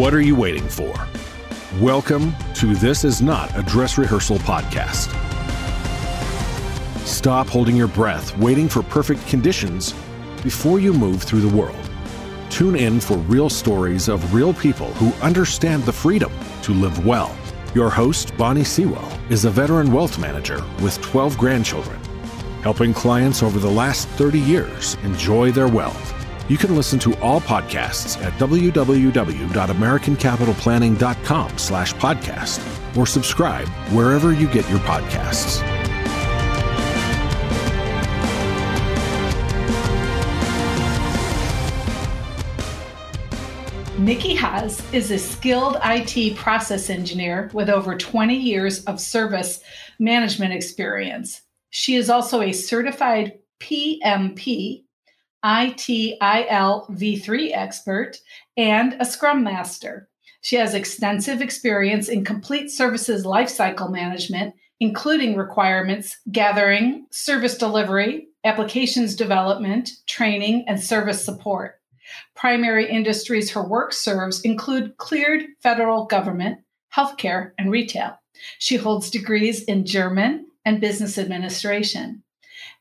What are you waiting for? Welcome to This Is Not a Dress Rehearsal Podcast. Stop holding your breath, waiting for perfect conditions before you move through the world. Tune in for real stories of real people who understand the freedom to live well. Your host, Bonnie Sewell, is a veteran wealth manager with 12 grandchildren, helping clients over the last 30 years enjoy their wealth. You can listen to all podcasts at www.americancapitalplanning.com/podcast or subscribe wherever you get your podcasts. Nikki Haas is a skilled IT process engineer with over 20 years of service management experience. She is also a certified PMP, ITIL V3 expert, and a Scrum Master. She has extensive experience in complete services lifecycle management, including requirements gathering, service delivery, applications development, training, and service support. Primary industries her work serves include cleared federal government, healthcare, and retail. She holds degrees in German and business administration.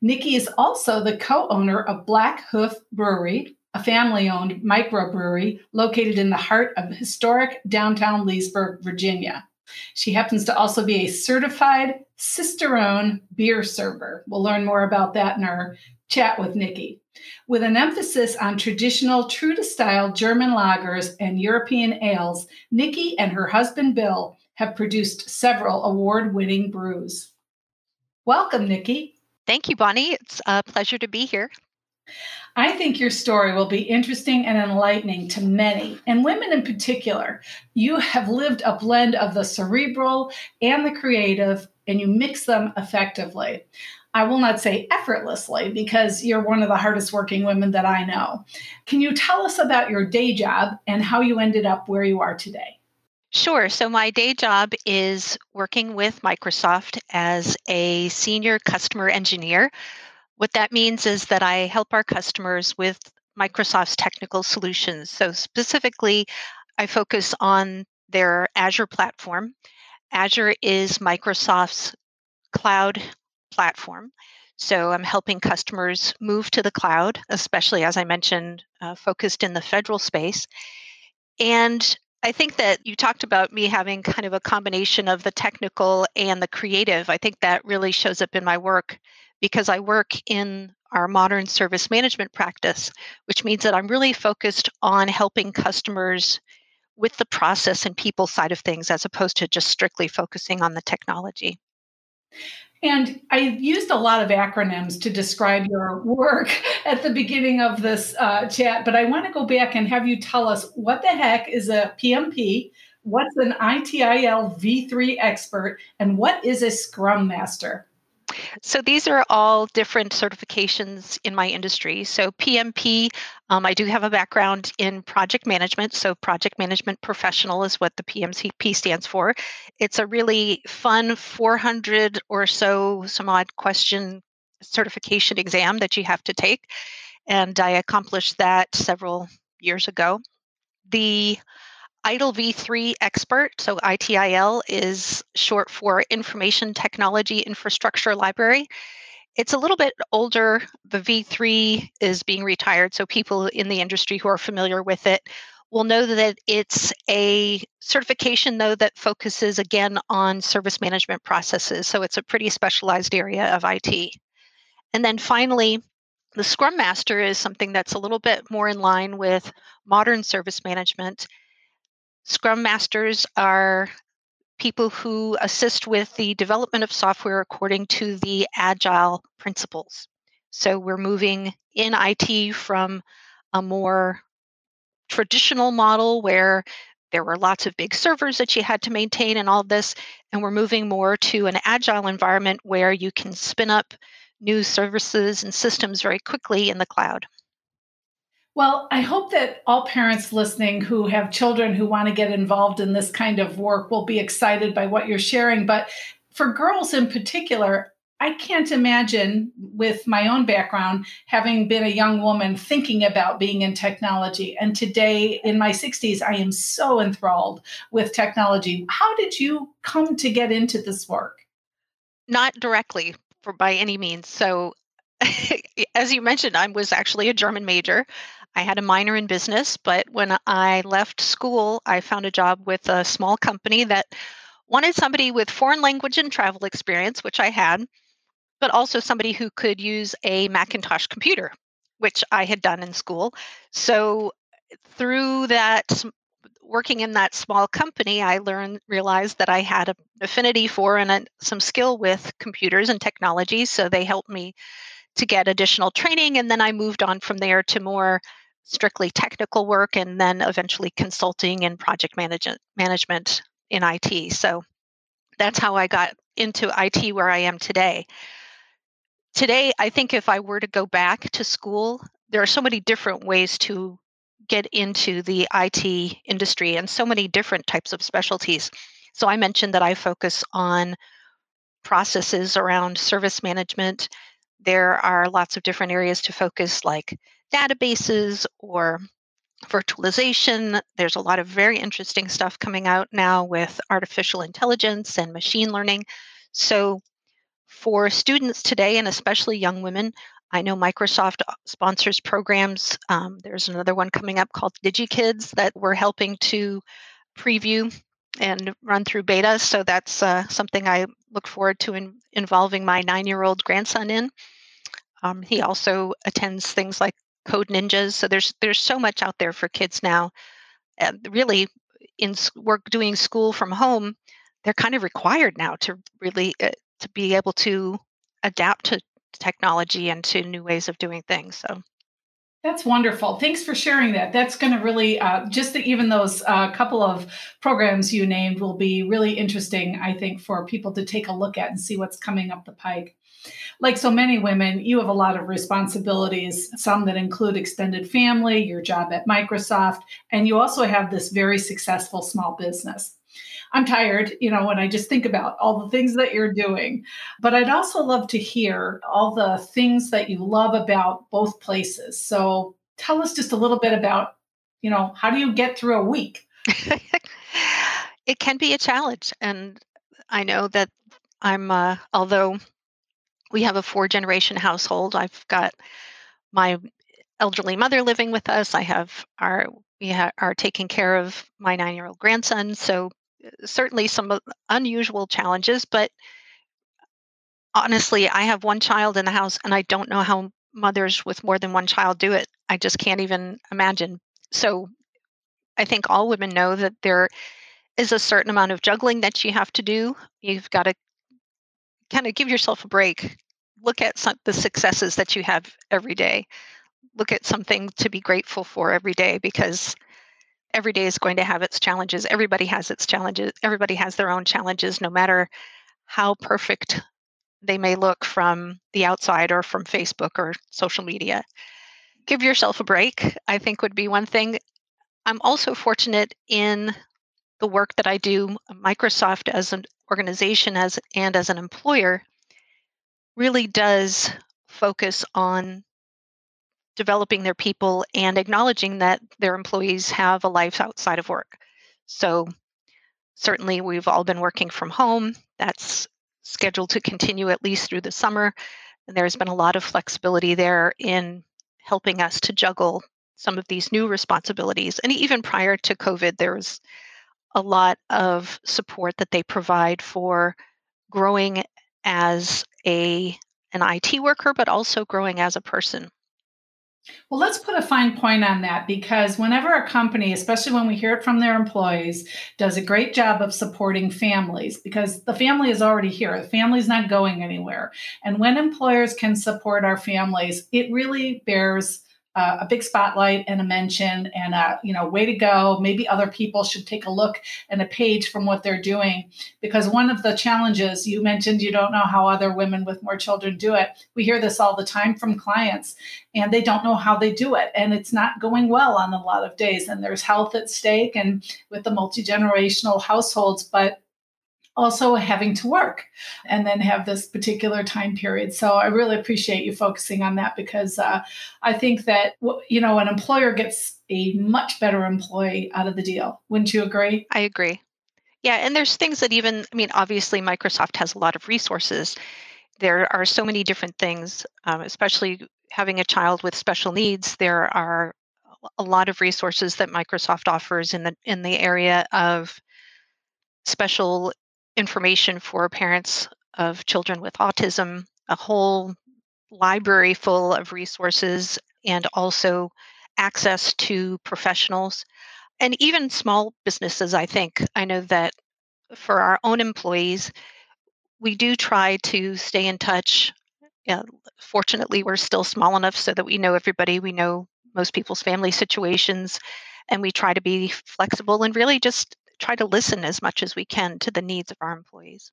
Nikki is also the co-owner of Black Hoof Brewery, a family-owned microbrewery located in the heart of historic downtown Leesburg, Virginia. She happens to also be a certified Cicerone beer server. We'll learn more about that in our chat with Nikki. With an emphasis on traditional, true-to-style German lagers and European ales, Nikki and her husband, Bill, have produced several award-winning brews. Welcome, Nikki. Thank you, Bonnie. It's a pleasure to be here. I think your story will be interesting and enlightening to many, and women in particular. You have lived a blend of the cerebral and the creative, and you mix them effectively. I will not say effortlessly, because you're one of the hardest working women that I know. Can you tell us about your day job and how you ended up where you are today? Sure. So my day job is working with Microsoft as a senior customer engineer. What that means is that I help our customers with Microsoft's technical solutions. So specifically, I focus on their Azure platform. Azure is Microsoft's cloud platform. So I'm helping customers move to the cloud, especially, as I mentioned, focused in the federal space. And I think that you talked about me having kind of a combination of the technical and the creative. I think that really shows up in my work because I work in our modern service management practice, which means that I'm really focused on helping customers with the process and people side of things, as opposed to just strictly focusing on the technology. And I used a lot of acronyms to describe your work at the beginning of this chat, but I want to go back and have you tell us what the heck is a PMP, what's an ITIL V3 expert, and what is a Scrum Master? So these are all different certifications in my industry. So PMP, I do have a background in project management. So project management professional is what the PMP stands for. It's a really fun 400 or so some odd question certification exam that you have to take. And I accomplished that several years ago. The ITIL V3 expert, so ITIL is short for Information Technology Infrastructure Library. It's a little bit older. The V3 is being retired, so people in the industry who are familiar with it will know that it's a certification, though, that focuses again on service management processes. So it's a pretty specialized area of IT. And then finally, the Scrum Master is something that's a little bit more in line with modern service management. Scrum Masters are people who assist with the development of software according to the agile principles. So we're moving in IT from a more traditional model where there were lots of big servers that you had to maintain and all this, and we're moving more to an agile environment where you can spin up new services and systems very quickly in the cloud. Well, I hope that all parents listening who have children who want to get involved in this kind of work will be excited by what you're sharing. But for girls in particular, I can't imagine, with my own background, having been a young woman thinking about being in technology. And today, in my 60s, I am so enthralled with technology. How did you come to get into this work? Not directly, by any means. So, as you mentioned, I was actually a German major. I had a minor in business, but when I left school, I found a job with a small company that wanted somebody with foreign language and travel experience, which I had, but also somebody who could use a Macintosh computer, which I had done in school. So through that, working in that small company, I realized that I had an affinity for and some skill with computers and technology. So they helped me to get additional training. And then I moved on from there to more strictly technical work, and then eventually consulting and project management in IT. So that's how I got into IT, where I am today. Today, I think if I were to go back to school, there are so many different ways to get into the IT industry and so many different types of specialties. So I mentioned that I focus on processes around service management. There are lots of different areas to focus, like databases or virtualization. There's a lot of very interesting stuff coming out now with artificial intelligence and machine learning. So for students today, and especially young women, I know Microsoft sponsors programs. There's another one coming up called DigiKids that we're helping to preview and run through beta. So that's something I look forward to involving my 9-year-old grandson in. He also attends things like Code Ninjas. So there's so much out there for kids now. Really, in doing school from home, they're kind of required now to really to be able to adapt to technology and to new ways of doing things. So that's wonderful. Thanks for sharing that. That's going to really, even those couple of programs you named will be really interesting, I think, for people to take a look at and see what's coming up the pike. Like so many women, you have a lot of responsibilities, some that include extended family, your job at Microsoft, and you also have this very successful small business. I'm tired, when I just think about all the things that you're doing. But I'd also love to hear all the things that you love about both places. So tell us just a little bit about, how do you get through a week? It can be a challenge. And I know that I'm, although we have a 4-generation household, I've got my elderly mother living with us. I have we are taking care of my 9-year-old grandson. So certainly some unusual challenges, but honestly, I have one child in the house, and I don't know how mothers with more than one child do it. I just can't even imagine. So I think all women know that there is a certain amount of juggling that you have to do. You've got to kind of give yourself a break. Look at the successes that you have every day. Look at something to be grateful for every day, because every day is going to have its challenges. Everybody has its challenges. Everybody has their own challenges, no matter how perfect they may look from the outside or from Facebook or social media. Give yourself a break, I think, would be one thing. I'm also fortunate in the work that I do. Microsoft as an organization and as an employer really does focus on developing their people and acknowledging that their employees have a life outside of work. So certainly we've all been working from home. That's scheduled to continue at least through the summer. And there's been a lot of flexibility there in helping us to juggle some of these new responsibilities. And even prior to COVID, there was a lot of support that they provide for growing as an IT worker, but also growing as a person. Well, let's put a fine point on that, because whenever a company, especially when we hear it from their employees, does a great job of supporting families, because the family is already here. The family's not going anywhere. And when employers can support our families, it really bears a big spotlight and a mention and a, way to go. Maybe other people should take a look and a page from what they're doing. Because one of the challenges you mentioned, you don't know how other women with more children do it. We hear this all the time from clients, and they don't know how they do it. And it's not going well on a lot of days. And there's health at stake and with the multi-generational households, but also having to work and then have this particular time period. So I really appreciate you focusing on that, because I think that, you know, an employer gets a much better employee out of the deal. Wouldn't you agree? I agree. Yeah. And there's things that even, I mean, obviously Microsoft has a lot of resources. There are so many different things, especially having a child with special needs. There are a lot of resources that Microsoft offers in the area of special information for parents of children with autism, a whole library full of resources, and also access to professionals. And even small businesses, I think. I know that for our own employees, we do try to stay in touch. Yeah, fortunately, we're still small enough so that we know everybody. We know most people's family situations, and we try to be flexible and really just try to listen as much as we can to the needs of our employees.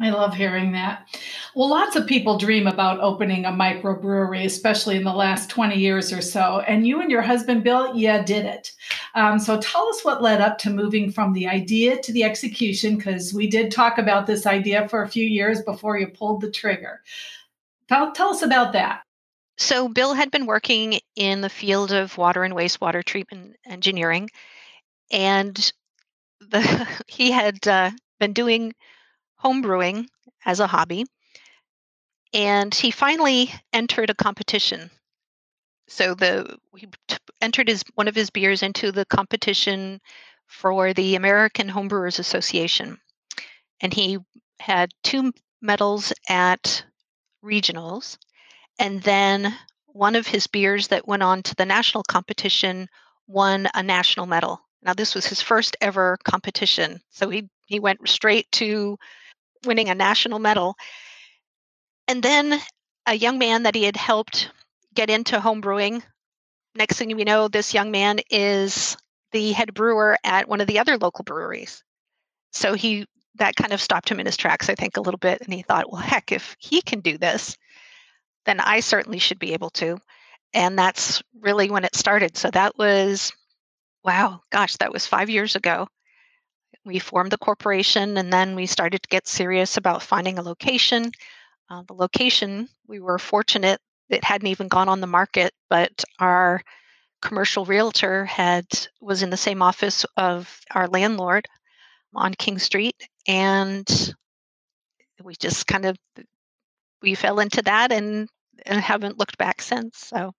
I love hearing that. Well, lots of people dream about opening a microbrewery, especially in the last 20 years or so. And you and your husband, Bill, did it. So tell us what led up to moving from the idea to the execution, because we did talk about this idea for a few years before you pulled the trigger. Tell us about that. So Bill had been working in the field of water and wastewater treatment engineering, and he had been doing home brewing as a hobby, and he finally entered a competition. So he entered one of his beers into the competition for the American Home Brewers Association, and he had 2 medals at regionals, and then one of his beers that went on to the national competition won a national medal. Now, this was his first ever competition, so he went straight to winning a national medal. And then a young man that he had helped get into home brewing, next thing we know, this young man is the head brewer at one of the other local breweries. So that kind of stopped him in his tracks, I think, a little bit. And he thought, well, heck, if he can do this, then I certainly should be able to. And that's really when it started. So that was, wow, gosh, that was 5 years ago. We formed the corporation, and then we started to get serious about finding a location. The location, we were fortunate, it hadn't even gone on the market, but our commercial realtor was in the same office of our landlord on King Street, and we just we fell into that and haven't looked back since. So.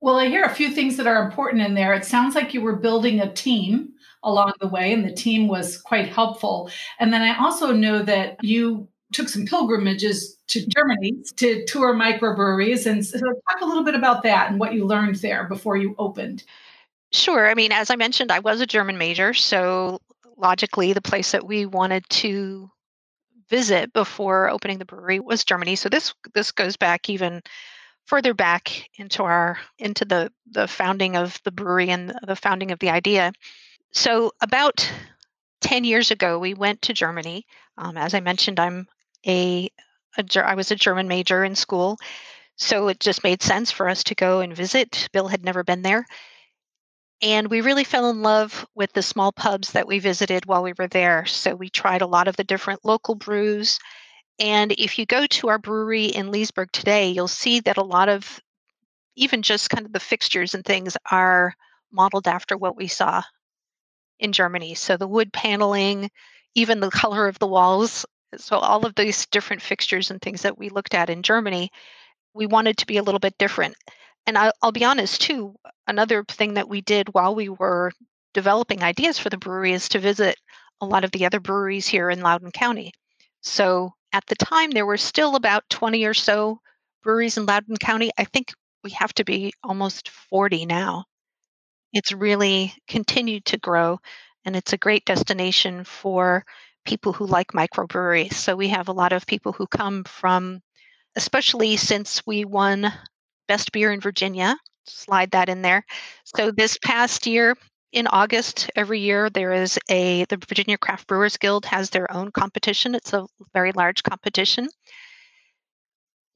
Well, I hear a few things that are important in there. It sounds like you were building a team along the way, and the team was quite helpful. And then I also know that you took some pilgrimages to Germany to tour microbreweries. And so talk a little bit about that and what you learned there before you opened. Sure. I mean, as I mentioned, I was a German major. So logically, the place that we wanted to visit before opening the brewery was Germany. So this goes back even further back into the founding of the brewery and the founding of the idea. So about 10 years ago, we went to Germany. As I mentioned, I was a German major in school, so it just made sense for us to go and visit. Bill had never been there, and we really fell in love with the small pubs that we visited while we were there. So we tried a lot of the different local brews, and if you go to our brewery in Leesburg today, you'll see that a lot of even just kind of the fixtures and things are modeled after what we saw in Germany. So the wood paneling, even the color of the walls. So all of these different fixtures and things that we looked at in Germany, we wanted to be a little bit different. And I'll be honest too, another thing that we did while we were developing ideas for the brewery is to visit a lot of the other breweries here in Loudoun County. So at the time, there were still about 20 or so breweries in Loudoun County. I think we have to be almost 40 now. It's really continued to grow, and it's a great destination for people who like microbreweries. So we have a lot of people who come from, especially since we won Best Beer in Virginia, slide that in there. So this past year, in August, every year, there is the Virginia Craft Brewers Guild has their own competition. It's a very large competition.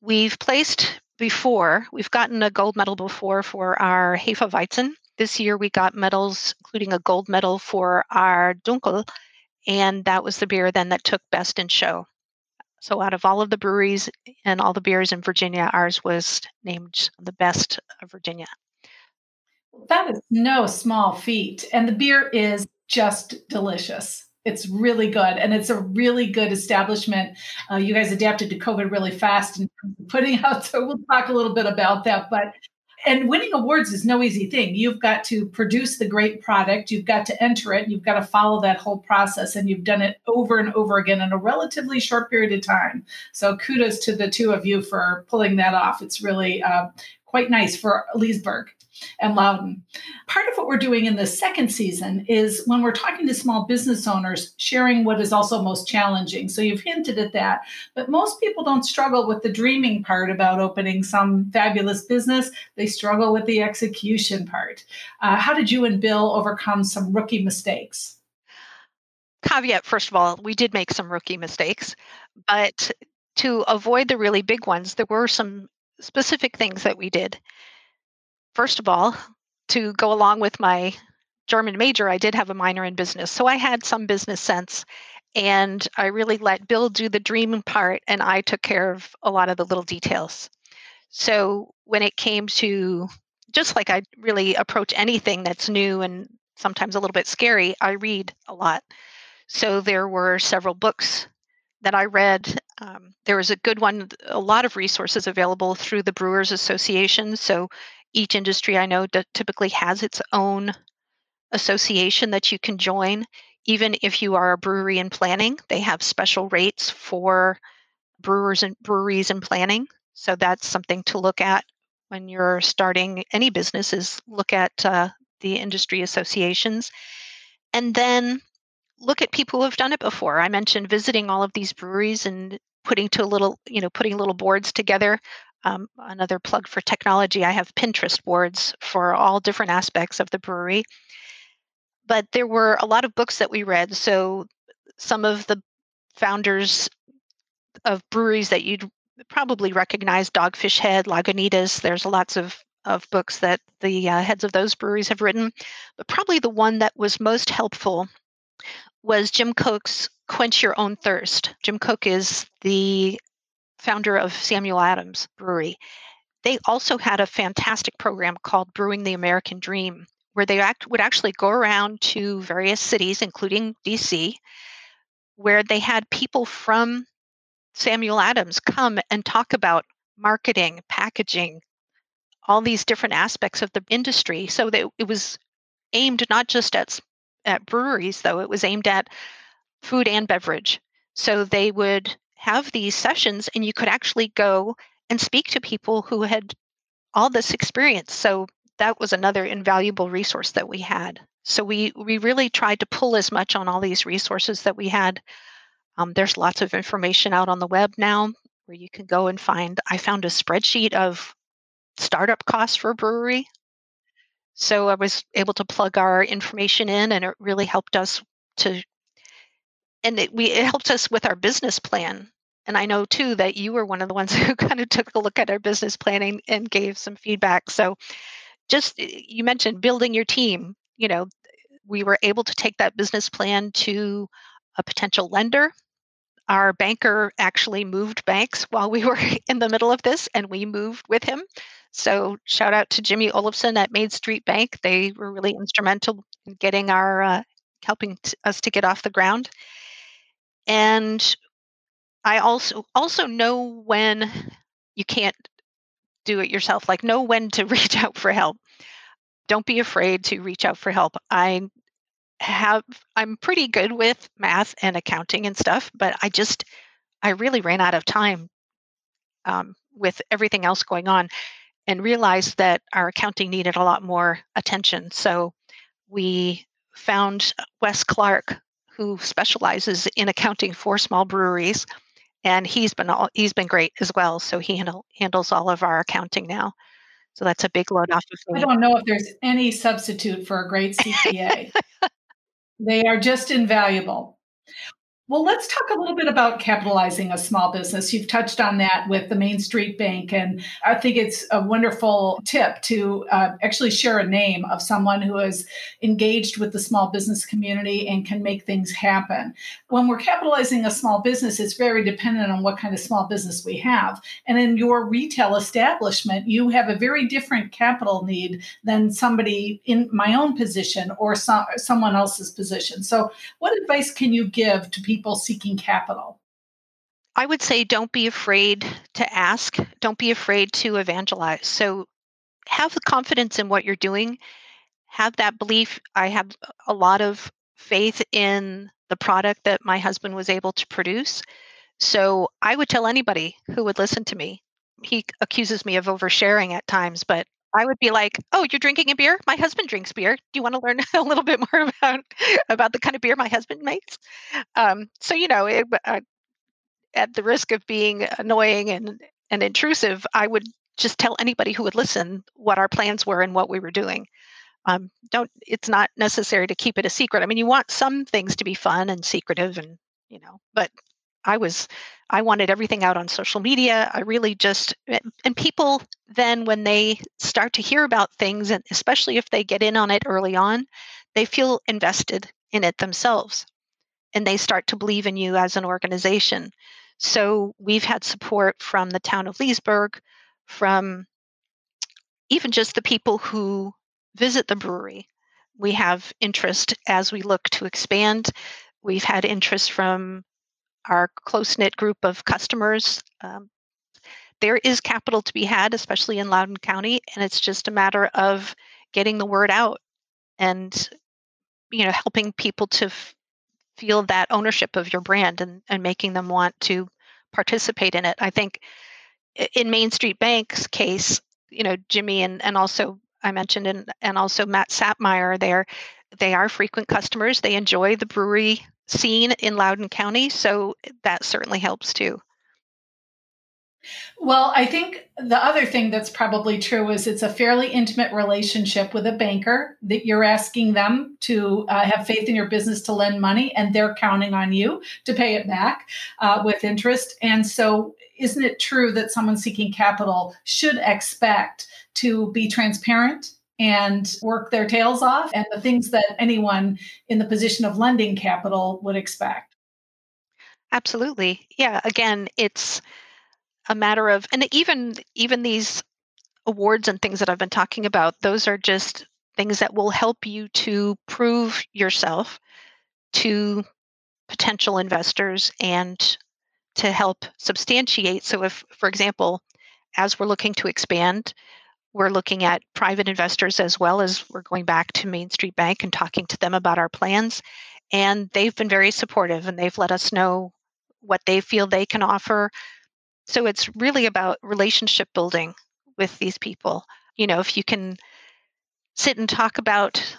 We've gotten a gold medal before for our Hefeweizen. This year we got medals, including a gold medal for our Dunkel And that was the beer then that took best in show. So out of all of the breweries and all the beers in Virginia, ours was named the best of Virginia. That is no small feat. And the beer is just delicious. It's really good. And it's a really good establishment. You guys adapted to COVID really fast and putting out. So we'll talk a little bit about that. And winning awards is no easy thing. You've got to produce the great product. You've got to enter it. You've got to follow that whole process. And you've done it over and over again in a relatively short period of time. So kudos to the two of you for pulling that off. It's really quite nice for Leesburg and Loudoun. Part of what we're doing in the second season is when we're talking to small business owners, sharing what is also most challenging. So you've hinted at that, but most people don't struggle with the dreaming part about opening some fabulous business. They struggle with the execution part. How did you and Bill overcome some rookie mistakes? Caveat, first of all, we did make some rookie mistakes, but to avoid the really big ones, there were some specific things that we did. First of all, to go along with my German major, I did have a minor in business. So I had some business sense, and I really let Bill do the dream part, and I took care of a lot of the little details. So when it came to, just like I really approach anything that's new and sometimes a little bit scary, I read a lot. So there were several books that I read. There was a good one, a lot of resources available through the Brewers Association. So each industry I know typically has its own association that you can join. Even if you are a brewery in planning, they have special rates for brewers and breweries in planning. So that's something to look at when you're starting any business, is look at the industry associations. And then look at people who have done it before. I mentioned visiting all of these breweries and putting little boards together. Another plug for technology, I have Pinterest boards for all different aspects of the brewery. But there were a lot of books that we read. So some of the founders of breweries that you'd probably recognize, Dogfish Head, Lagunitas, there's lots of books that the heads of those breweries have written. But probably the one that was most helpful was Jim Koch's Quench Your Own Thirst. Jim Koch is the founder of Samuel Adams Brewery. They also had a fantastic program called Brewing the American Dream, where they would actually go around to various cities, including DC, where they had people from Samuel Adams come and talk about marketing, packaging, all these different aspects of the industry. So that it was aimed not just at breweries, though, it was aimed at food and beverage. So they would have these sessions, and you could actually go and speak to people who had all this experience. So that was another invaluable resource that we had. So we really tried to pull as much on all these resources that we had. There's lots of information out on the web now where you can go and find. I found a spreadsheet of startup costs for a brewery. So I was able to plug our information in, and it really helped us to. And it helped us with our business plan. And I know, too, that you were one of the ones who kind of took a look at our business planning and gave some feedback. So just, you mentioned building your team. You know, we were able to take that business plan to a potential lender. Our banker actually moved banks while we were in the middle of this, and we moved with him. So shout out to Jimmy Olufsen at Main Street Bank. They were really instrumental in getting our, helping us to get off the ground. And I also know when you can't do it yourself, like know when to reach out for help. Don't be afraid to reach out for help. I'm pretty good with math and accounting and stuff, but I really ran out of time with everything else going on, and realized that our accounting needed a lot more attention. So we found Wes Clark, who specializes in accounting for small breweries, and he's been great as well. So he handles all of our accounting now. So that's a big load off of me. I don't know if there's any substitute for a great CPA. They are just invaluable. Well, let's talk a little bit about capitalizing a small business. You've touched on that with the Main Street Bank, and I think it's a wonderful tip to actually share a name of someone who is engaged with the small business community and can make things happen. When we're capitalizing a small business, it's very dependent on what kind of small business we have. And in your retail establishment, you have a very different capital need than somebody in my own position or someone else's position. So what advice can you give to people seeking capital? I would say don't be afraid to ask. Don't be afraid to evangelize. So have the confidence in what you're doing. Have that belief. I have a lot of faith in the product that my husband was able to produce. So I would tell anybody who would listen to me. He accuses me of oversharing at times, but I would be like, oh, you're drinking a beer? My husband drinks beer. Do you want to learn a little bit more about the kind of beer my husband makes? So, you know, at the risk of being annoying and intrusive, I would just tell anybody who would listen what our plans were and what we were doing. It's not necessary to keep it a secret. I mean, you want some things to be fun and secretive and, you know, but I wanted everything out on social media. I really just, and people then when they start to hear about things, and especially if they get in on it early on, they feel invested in it themselves and they start to believe in you as an organization. So we've had support from the town of Leesburg, from even just the people who visit the brewery. We have interest as we look to expand. We've had interest from our close-knit group of customers. There is capital to be had, especially in Loudoun County, and it's just a matter of getting the word out and, you know, helping people to feel that ownership of your brand and making them want to participate in it. I think in Main Street Bank's case, you know, Jimmy and also I mentioned and also Matt Sapmeyer there, they are frequent customers. They enjoy the brewery scene in Loudoun County, so that certainly helps too. Well, I think the other thing that's probably true is it's a fairly intimate relationship with a banker that you're asking them to have faith in your business to lend money, and they're counting on you to pay it back with interest. And so isn't it true that someone seeking capital should expect to be transparent and work their tails off and the things that anyone in the position of lending capital would expect? Absolutely. Yeah. Again, it's a matter of, and even these awards and things that I've been talking about, those are just things that will help you to prove yourself to potential investors and to help substantiate. So if, for example, as we're looking to expand, we're looking at private investors as well as we're going back to Main Street Bank and talking to them about our plans. And they've been very supportive and they've let us know what they feel they can offer. So it's really about relationship building with these people. You know, if you can sit and talk about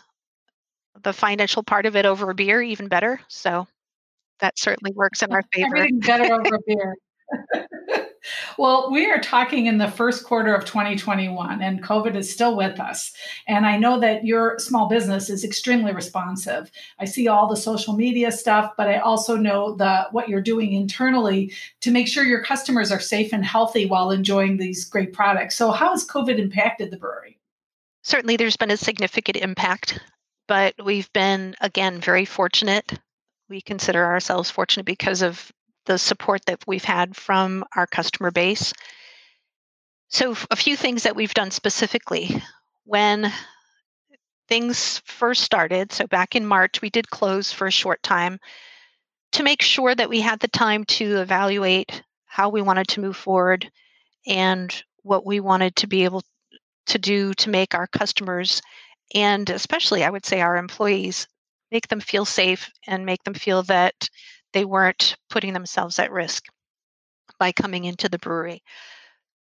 the financial part of it over a beer, even better. So that certainly works in our favor. Everything better over a beer. Well, we are talking in the first quarter of 2021 and COVID is still with us. And I know that your small business is extremely responsive. I see all the social media stuff, but I also know what you're doing internally to make sure your customers are safe and healthy while enjoying these great products. So how has COVID impacted the brewery? Certainly there's been a significant impact, but we've been, again, very fortunate. We consider ourselves fortunate because of the support that we've had from our customer base. So a few things that we've done specifically. When things first started, so back in March, we did close for a short time to make sure that we had the time to evaluate how we wanted to move forward and what we wanted to be able to do to make our customers, and especially I would say our employees, make them feel safe and make them feel that they weren't putting themselves at risk by coming into the brewery.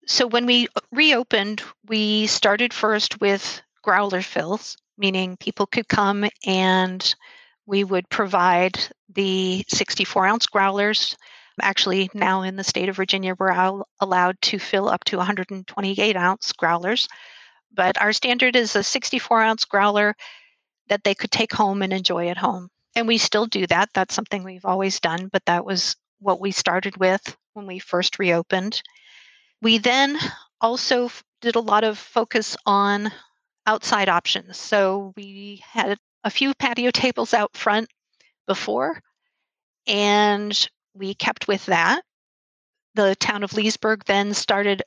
So when we reopened, we started first with growler fills, meaning people could come and we would provide the 64-ounce growlers. Actually, now in the state of Virginia, we're allowed to fill up to 128-ounce growlers. But our standard is a 64-ounce growler that they could take home and enjoy at home. And we still do that. That's something we've always done, but that was what we started with when we first reopened. We then also did a lot of focus on outside options. So we had a few patio tables out front before, and we kept with that. The town of Leesburg then started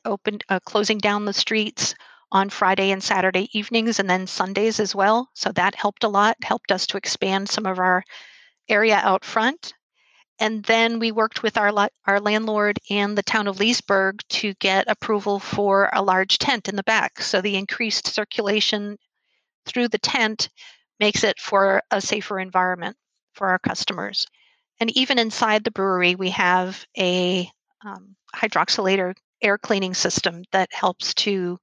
closing down the streets on Friday and Saturday evenings, and then Sundays as well. So that helped a lot, helped us to expand some of our area out front. And then we worked with our landlord and the town of Leesburg to get approval for a large tent in the back. So the increased circulation through the tent makes it for a safer environment for our customers. And even inside the brewery, we have a hydroxylator air cleaning system that helps to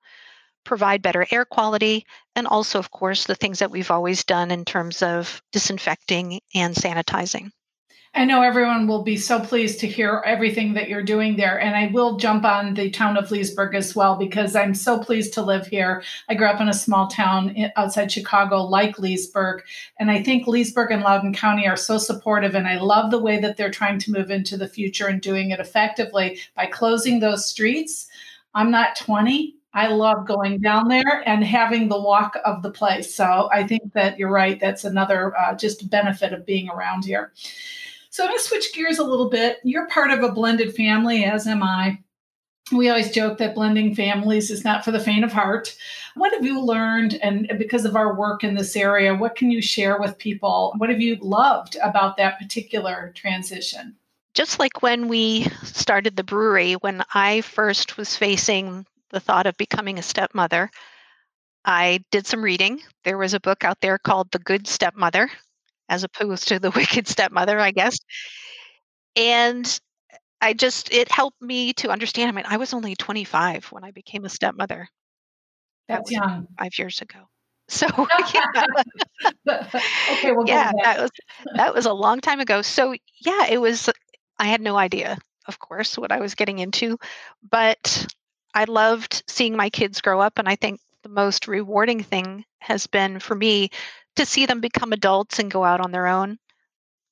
provide better air quality, and also, of course, the things that we've always done in terms of disinfecting and sanitizing. I know everyone will be so pleased to hear everything that you're doing there. And I will jump on the town of Leesburg as well, because I'm so pleased to live here. I grew up in a small town outside Chicago like Leesburg. And I think Leesburg and Loudoun County are so supportive. And I love the way that they're trying to move into the future and doing it effectively by closing those streets. I'm not 20. I love going down there and having the walk of the place. So I think that you're right. That's another just benefit of being around here. So I'm going to switch gears a little bit. You're part of a blended family, as am I. We always joke that blending families is not for the faint of heart. What have you learned, and because of our work in this area, what can you share with people? What have you loved about that particular transition? Just like when we started the brewery, when I first was facing the thought of becoming a stepmother, I did some reading. There was a book out there called The Good Stepmother, as opposed to The Wicked Stepmother, I guess. And it helped me to understand. I mean, I was only 25 when I became a stepmother. That was young. 5 years ago. So okay, we'll get to that. that was a long time ago. So yeah, I had no idea, of course, what I was getting into, but I loved seeing my kids grow up. And I think the most rewarding thing has been for me to see them become adults and go out on their own.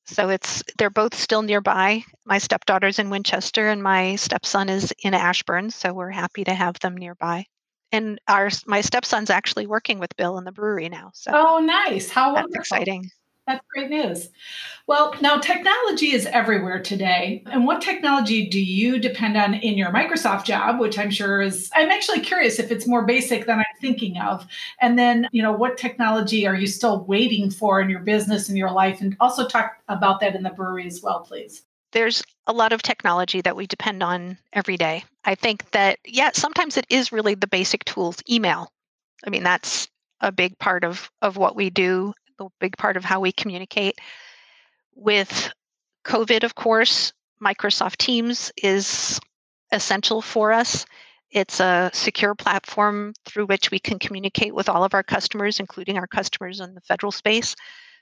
So they're both still nearby. My stepdaughter's in Winchester and my stepson is in Ashburn. So we're happy to have them nearby. And my stepson's actually working with Bill in the brewery now. So oh, nice. How wonderful. That's exciting. That's great news. Well, now technology is everywhere today. And what technology do you depend on in your Microsoft job, which I'm sure I'm actually curious if it's more basic than I'm thinking of. And then, what technology are you still waiting for in your business and your life? And also talk about that in the brewery as well, please. There's a lot of technology that we depend on every day. I think that, sometimes it is really the basic tools. Email. I mean, that's a big part of what we do. A big part of how we communicate. With COVID, of course, Microsoft Teams is essential for us. It's a secure platform through which we can communicate with all of our customers, including our customers in the federal space.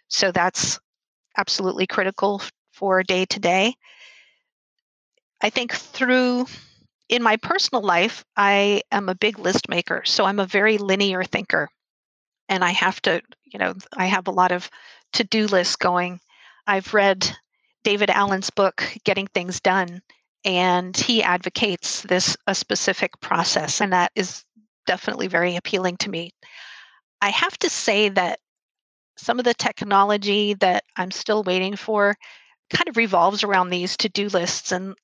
So that's absolutely critical for day to day. I think in my personal life, I am a big list maker. So I'm a very linear thinker. And I have to, I have a lot of to-do lists going. I've read David Allen's book, Getting Things Done, and he advocates a specific process. And that is definitely very appealing to me. I have to say that some of the technology that I'm still waiting for kind of revolves around these to-do lists. And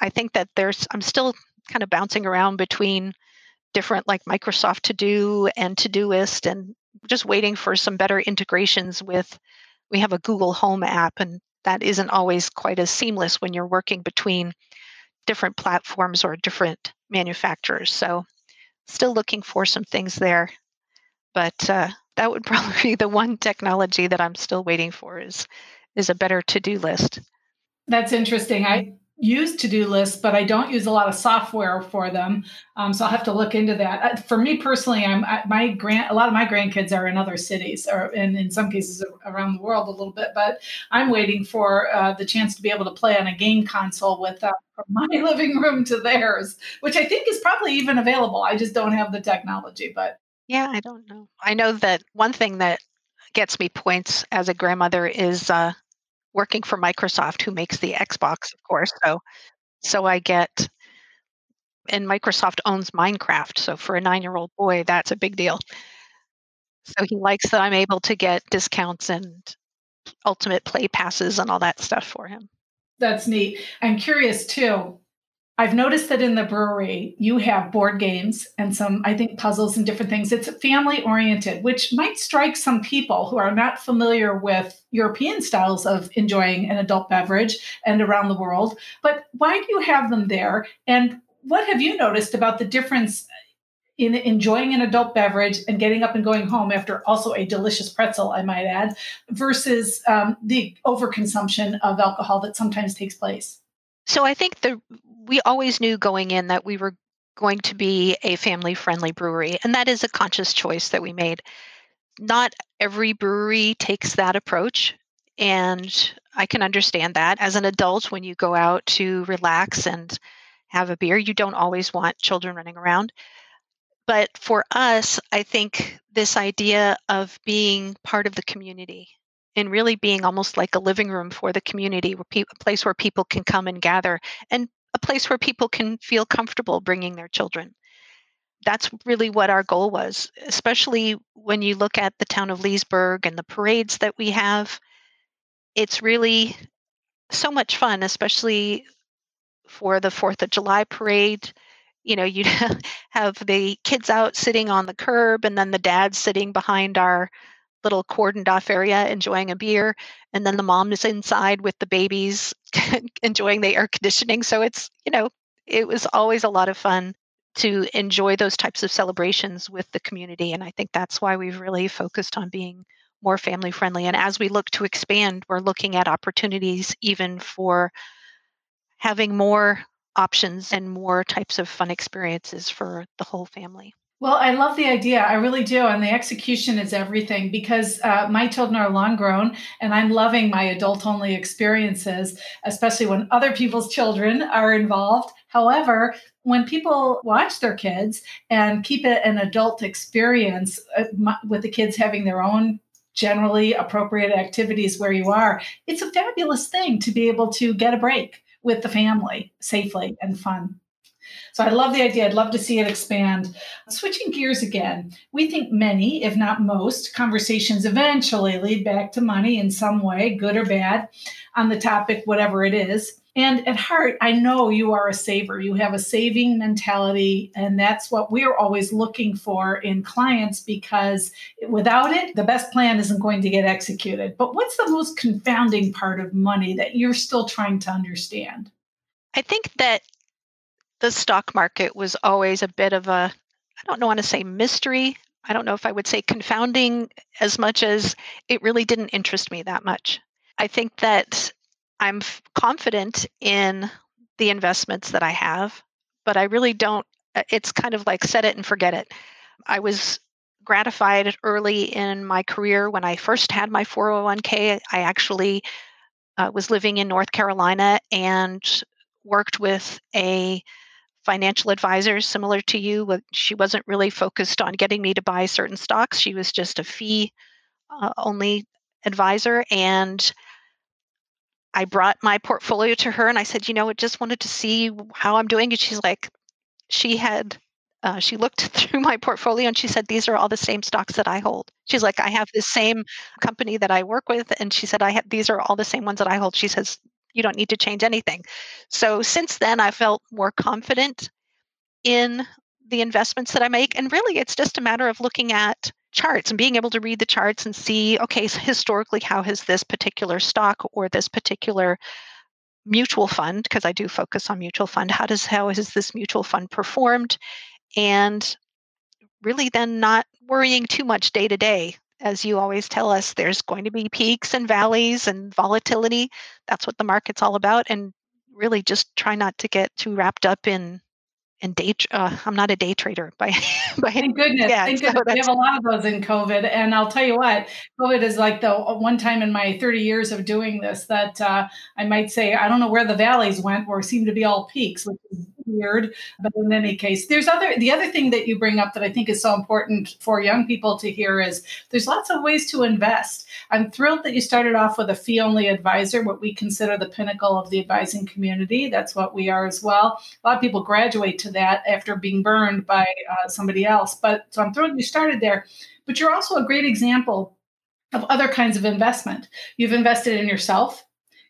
I think that I'm still kind of bouncing around between different, like Microsoft To Do and Todoist, and just waiting for some better integrations we have a Google Home app, and that isn't always quite as seamless when you're working between different platforms or different manufacturers. So still looking for some things there, but that would probably be the one technology that I'm still waiting for is a better to-do list. That's interesting. I use to-do lists, but I don't use a lot of software for them. So I'll have to look into that. For me personally, a lot of my grandkids are in other cities, and in some cases around the world a little bit, but I'm waiting for the chance to be able to play on a game console with from my living room to theirs, which I think is probably even available. I just don't have the technology, but. Yeah, I don't know. I know that one thing that gets me points as a grandmother is working for Microsoft, who makes the Xbox, of course. So I get, and Microsoft owns Minecraft. So for a 9-year-old boy, that's a big deal. So he likes that I'm able to get discounts and ultimate play passes and all that stuff for him. That's neat. I'm curious too. I've noticed that in the brewery, you have board games and some, I think, puzzles and different things. It's family oriented, which might strike some people who are not familiar with European styles of enjoying an adult beverage and around the world. But why do you have them there? And what have you noticed about the difference in enjoying an adult beverage and getting up and going home after also a delicious pretzel, I might add, versus the overconsumption of alcohol that sometimes takes place? So I think we always knew going in that we were going to be a family-friendly brewery, and that is a conscious choice that we made. Not every brewery takes that approach, and I can understand that. As an adult, when you go out to relax and have a beer, you don't always want children running around. But for us, I think this idea of being part of the community and really being almost like a living room for the community, a place where people can come and gather, and a place where people can feel comfortable bringing their children. That's really what our goal was, especially when you look at the town of Leesburg and the parades that we have. It's really so much fun, especially for the 4th of July parade. You know, you have the kids out sitting on the curb and then the dads sitting behind our little cordoned off area enjoying a beer, and then the mom is inside with the babies enjoying the air conditioning. So it's, it was always a lot of fun to enjoy those types of celebrations with the community. And I think that's why we've really focused on being more family friendly. And as we look to expand, we're looking at opportunities even for having more options and more types of fun experiences for the whole family. Well, I love the idea. I really do. And the execution is everything, because my children are long grown and I'm loving my adult only experiences, especially when other people's children are involved. However, when people watch their kids and keep it an adult experience with the kids having their own generally appropriate activities where you are, it's a fabulous thing to be able to get a break with the family safely and fun. So I love the idea. I'd love to see it expand. Switching gears again, we think many, if not most, conversations eventually lead back to money in some way, good or bad, on the topic, whatever it is. And at heart, I know you are a saver. You have a saving mentality, and that's what we're always looking for in clients, because without it, the best plan isn't going to get executed. But what's the most confounding part of money that you're still trying to understand? I think that the stock market was always a bit of a, I don't want to say mystery. I don't know if I would say confounding as much as it really didn't interest me that much. I think that I'm confident in the investments that I have, but I really don't, it's kind of like set it and forget it. I was gratified early in my career when I first had my 401k. I actually was living in North Carolina and worked with a financial advisor similar to you. She wasn't really focused on getting me to buy certain stocks. She was just a fee only advisor. And I brought my portfolio to her and I said, I just wanted to see how I'm doing. And she's like, she looked through my portfolio and she said, these are all the same stocks that I hold. She's like, I have the same company that I work with. And she said, these are all the same ones that I hold. She says, you don't need to change anything. So since then, I felt more confident in the investments that I make. And really, it's just a matter of looking at charts and being able to read the charts and see, okay, so historically, how has this particular stock or this particular mutual fund, because I do focus on mutual fund, how has this mutual fund performed? And really then not worrying too much day to day. As you always tell us, there's going to be peaks and valleys and volatility. That's what the market's all about. And really just try not to get too wrapped up in day. I'm not a day trader by any means. Thank goodness. Yeah, thank goodness. We have a lot of those in COVID. And I'll tell you what, COVID is like the one time in my 30 years of doing this that I might say, I don't know where the valleys went or seem to be all peaks, which is weird. But in any case, there's the other thing that you bring up that I think is so important for young people to hear is there's lots of ways to invest. I'm thrilled that you started off with a fee-only advisor, what we consider the pinnacle of the advising community. That's what we are as well. A lot of people graduate to that after being burned by somebody else. So I'm thrilled you started there. But you're also a great example of other kinds of investment. You've invested in yourself.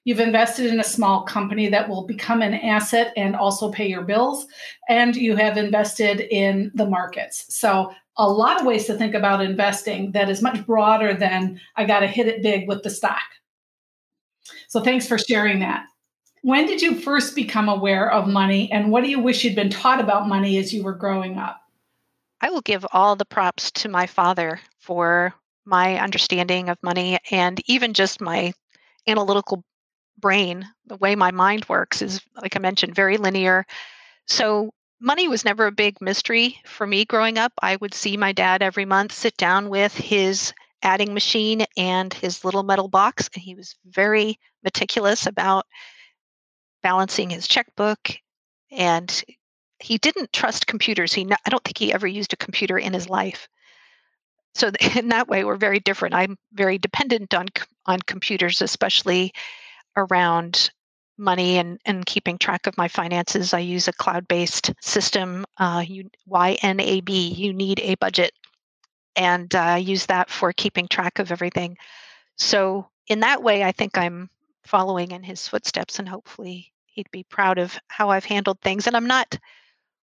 You've invested in a small company that will become an asset and also pay your bills. And you have invested in the markets. So a lot of ways to think about investing that is much broader than I got to hit it big with the stock. So thanks for sharing that. When did you first become aware of money, and what do you wish you'd been taught about money as you were growing up? I will give all the props to my father for my understanding of money, and even just my analytical brain. The way my mind works is, like I mentioned, very linear. So money was never a big mystery for me growing up. I would see my dad every month sit down with his adding machine and his little metal box, and he was very meticulous about balancing his checkbook, and he didn't trust computers. I don't think he ever used a computer in his life. So in that way, we're very different. I'm very dependent on computers, especially around money and keeping track of my finances. I use a cloud-based system, YNAB, you need a budget, and I use that for keeping track of everything. So in that way, I think I'm following in his footsteps, and hopefully he'd be proud of how I've handled things. And I'm not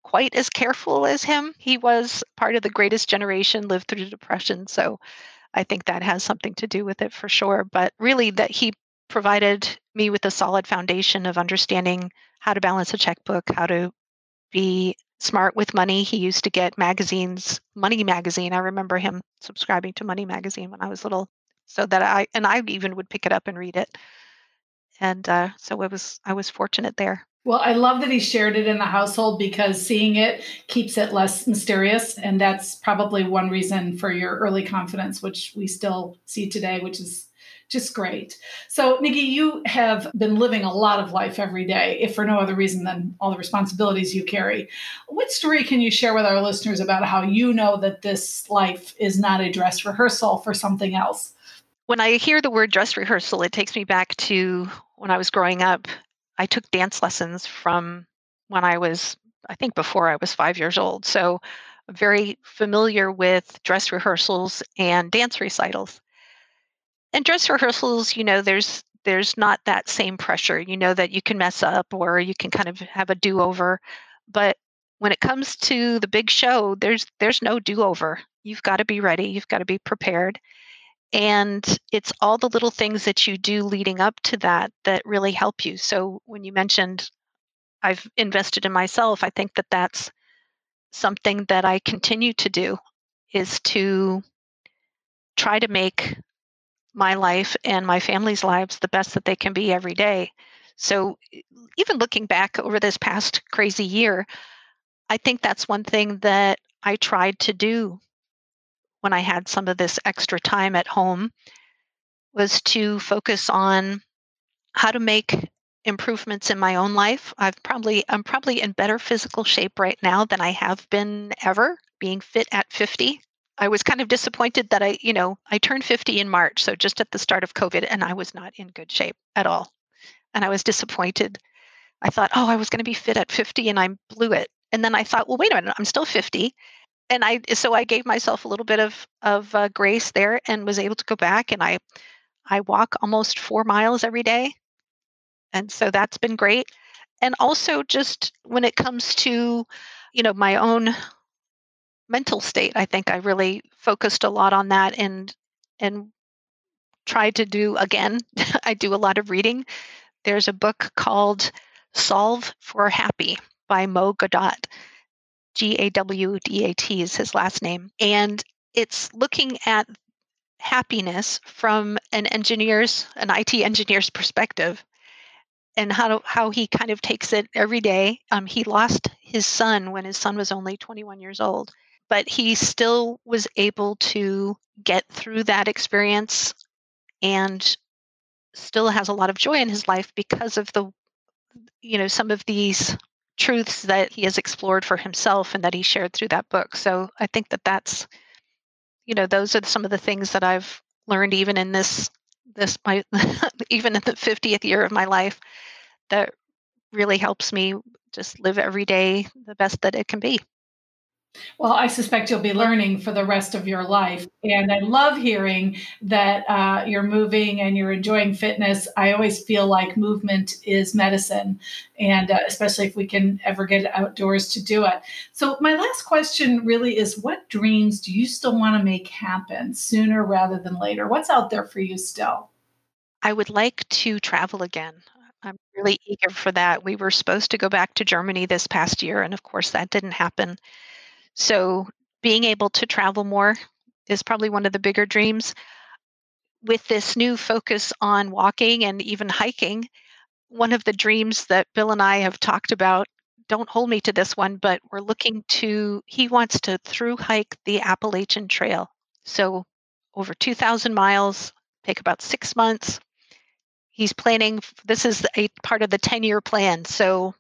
quite as careful as him. He was part of the greatest generation, lived through the Depression. So I think that has something to do with it for sure. But really that he provided me with a solid foundation of understanding how to balance a checkbook, how to be smart with money. He used to get magazines, Money Magazine. I remember him subscribing to Money Magazine when I was little, so that I even would pick it up and read it. And so I was fortunate there. Well, I love that he shared it in the household, because seeing it keeps it less mysterious. And that's probably one reason for your early confidence, which we still see today, which is just great. So, Nikki, you have been living a lot of life every day, if for no other reason than all the responsibilities you carry. What story can you share with our listeners about how you know that this life is not a dress rehearsal for something else? When I hear the word dress rehearsal, it takes me back to when I was growing up. I took dance lessons from when I was, I think, before I was 5 years old. So I'm very familiar with dress rehearsals and dance recitals. And dress rehearsals, you know, there's not that same pressure. You know that you can mess up or you can kind of have a do-over. But when it comes to the big show, there's no do-over. You've got to be ready. You've got to be prepared. And it's all the little things that you do leading up to that that really help you. So when you mentioned I've invested in myself, I think that that's something that I continue to do, is to try to make my life and my family's lives the best that they can be every day. So even looking back over this past crazy year, I think that's one thing that I tried to do when I had some of this extra time at home, was to focus on how to make improvements in my own life. I'm probably in better physical shape right now than I have been ever, being fit at 50. I was kind of disappointed that I turned 50 in March, so just at the start of COVID, and I was not in good shape at all. And I was disappointed. I thought, oh, I was going to be fit at 50 and I blew it. And then I thought, well, wait a minute, I'm still 50. And so I gave myself a little bit of grace there, and was able to go back, and I walk almost 4 miles every day. And so that's been great. And also just when it comes to, my own mental state, I think I really focused a lot on that and tried to do again. I do a lot of reading. There's a book called Solve for Happy by Mo Gawdat. Gawdat is his last name. And it's looking at happiness from an IT engineer's perspective, and how he kind of takes it every day. He lost his son when his son was only 21 years old, but he still was able to get through that experience and still has a lot of joy in his life because of some of these truths that he has explored for himself and that he shared through that book. So I think that that's, you know, those are some of the things that I've learned even in my even in the 50th year of my life that really helps me just live every day the best that it can be. Well, I suspect you'll be learning for the rest of your life. And I love hearing that you're moving and you're enjoying fitness. I always feel like movement is medicine, and especially if we can ever get outdoors to do it. So my last question really is, what dreams do you still want to make happen sooner rather than later? What's out there for you still? I would like to travel again. I'm really eager for that. We were supposed to go back to Germany this past year, and of course that didn't happen. So being able to travel more is probably one of the bigger dreams. With this new focus on walking and even hiking, one of the dreams that Bill and I have talked about, don't hold me to this one, but we're looking to, he wants to through hike the Appalachian Trail. So over 2,000 miles, take about 6 months. He's planning, this is a part of the 10-year plan. So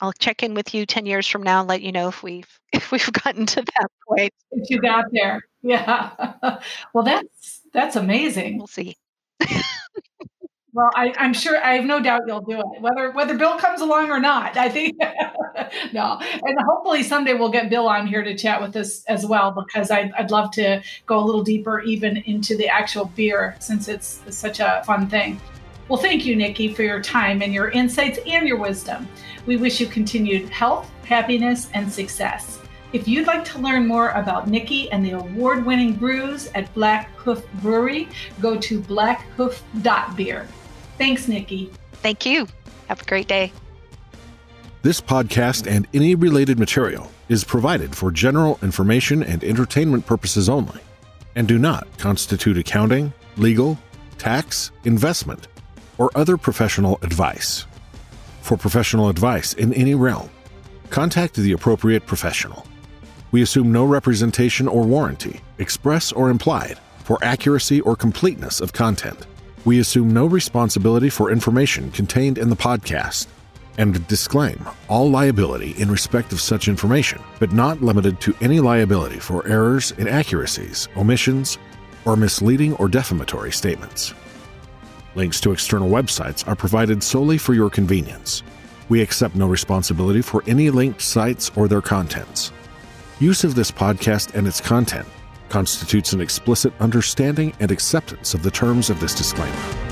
I'll check in with you 10 years from now and let you know if we've gotten to that point. If you got there. Yeah. Well, that's amazing. We'll see. Well, I'm sure, I have no doubt you'll do it, whether Bill comes along or not, I think. No. And hopefully someday we'll get Bill on here to chat with us as well, because I'd love to go a little deeper even into the actual beer, since it's such a fun thing. Well, thank you, Nikki, for your time and your insights and your wisdom. We wish you continued health, happiness, and success. If you'd like to learn more about Nikki and the award-winning brews at Black Hoof Brewery, go to blackhoof.beer. Thanks, Nikki. Thank you. Have a great day. This podcast and any related material is provided for general information and entertainment purposes only, and do not constitute accounting, legal, tax, investment, or other professional advice. For professional advice in any realm, contact the appropriate professional. We assume no representation or warranty, express or implied, for accuracy or completeness of content. We assume no responsibility for information contained in the podcast and disclaim all liability in respect of such information, but not limited to any liability for errors, inaccuracies, omissions, or misleading or defamatory statements. Links to external websites are provided solely for your convenience. We accept no responsibility for any linked sites or their contents. Use of this podcast and its content constitutes an explicit understanding and acceptance of the terms of this disclaimer.